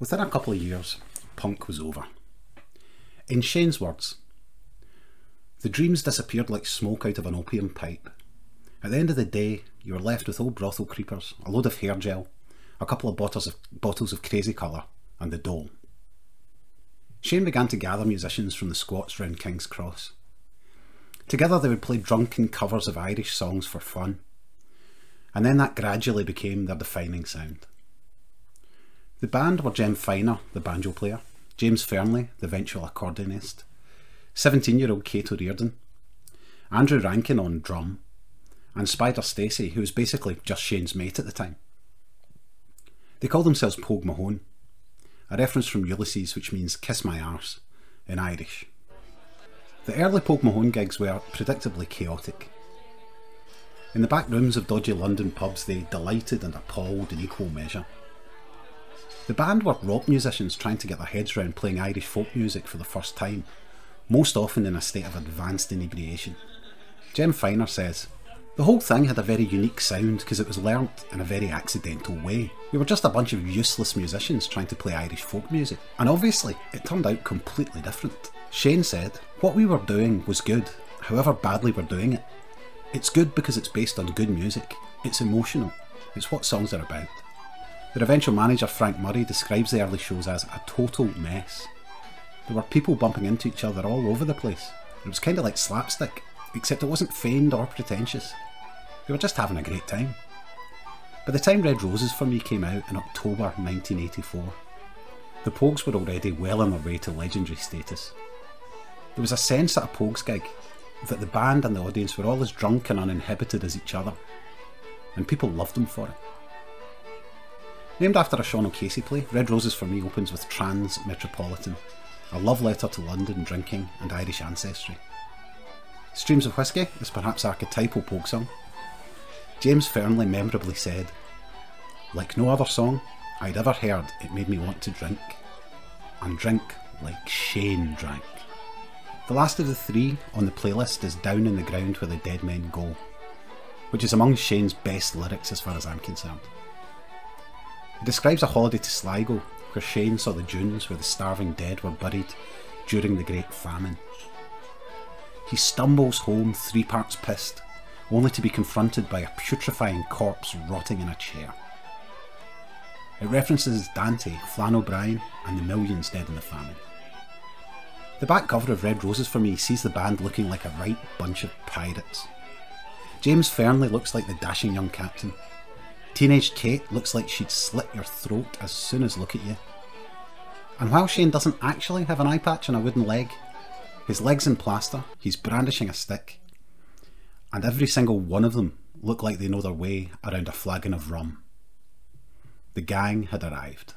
Within a couple of years, punk was over. In Shane's words, the dreams disappeared like smoke out of an opium pipe. At the end of the day, you were left with old brothel creepers, a load of hair gel, a couple of bottles of crazy colour, and the dole. Shane began to gather musicians from the squats round King's Cross. Together they would play drunken covers of Irish songs for fun, and then that gradually became their defining sound. The band were Jem Finer, the banjo player, James Fearnley, the eventual accordionist, 17-year-old Kato Riordan, Andrew Rankin on drum, and Spider Stacey, who was basically just Shane's mate at the time. They called themselves Pogue Mahone, a reference from Ulysses, which means kiss my arse in Irish. The early Pogue Mahone gigs were predictably chaotic. In the back rooms of dodgy London pubs they delighted and appalled in equal measure. The band were rock musicians trying to get their heads round playing Irish folk music for the first time, most often in a state of advanced inebriation. Jem Finer says, "The whole thing had a very unique sound because it was learnt in a very accidental way. We were just a bunch of useless musicians trying to play Irish folk music, and obviously it turned out completely different." Shane said, "What we were doing was good, however badly we're doing it. It's good because it's based on good music, it's emotional, it's what songs are about." Their eventual manager Frank Murray describes the early shows as a total mess. There were people bumping into each other all over the place. It was kind of like slapstick, except it wasn't feigned or pretentious. They were just having a great time. By the time Red Roses for Me came out in October 1984, the Pogues were already well on their way to legendary status. There was a sense at a Pogues gig that the band and the audience were all as drunk and uninhibited as each other, and people loved them for it. Named after a Sean O'Casey play, Red Roses for Me opens with Trans-Metropolitan, a love letter to London drinking and Irish ancestry. Streams of Whiskey is perhaps archetypal Pogue song. James Fearnley memorably said, "Like no other song I'd ever heard, it made me want to drink, and drink like Shane drank." The last of the three on the playlist is Down in the Ground Where the Dead Men Go, which is among Shane's best lyrics as far as I'm concerned. It describes a holiday to Sligo, where Shane saw the dunes where the starving dead were buried during the Great Famine. He stumbles home three parts pissed, only to be confronted by a putrefying corpse rotting in a chair. It references Dante, Flann O'Brien, and the millions dead in the famine. The back cover of Red Roses for Me sees the band looking like a right bunch of pirates. James Fearnley looks like the dashing young captain. Teenage Kate looks like she'd slit your throat as soon as look at you. And while Shane doesn't actually have an eye patch and a wooden leg, his leg's in plaster, he's brandishing a stick, and every single one of them look like they know their way around a flagon of rum. The gang had arrived.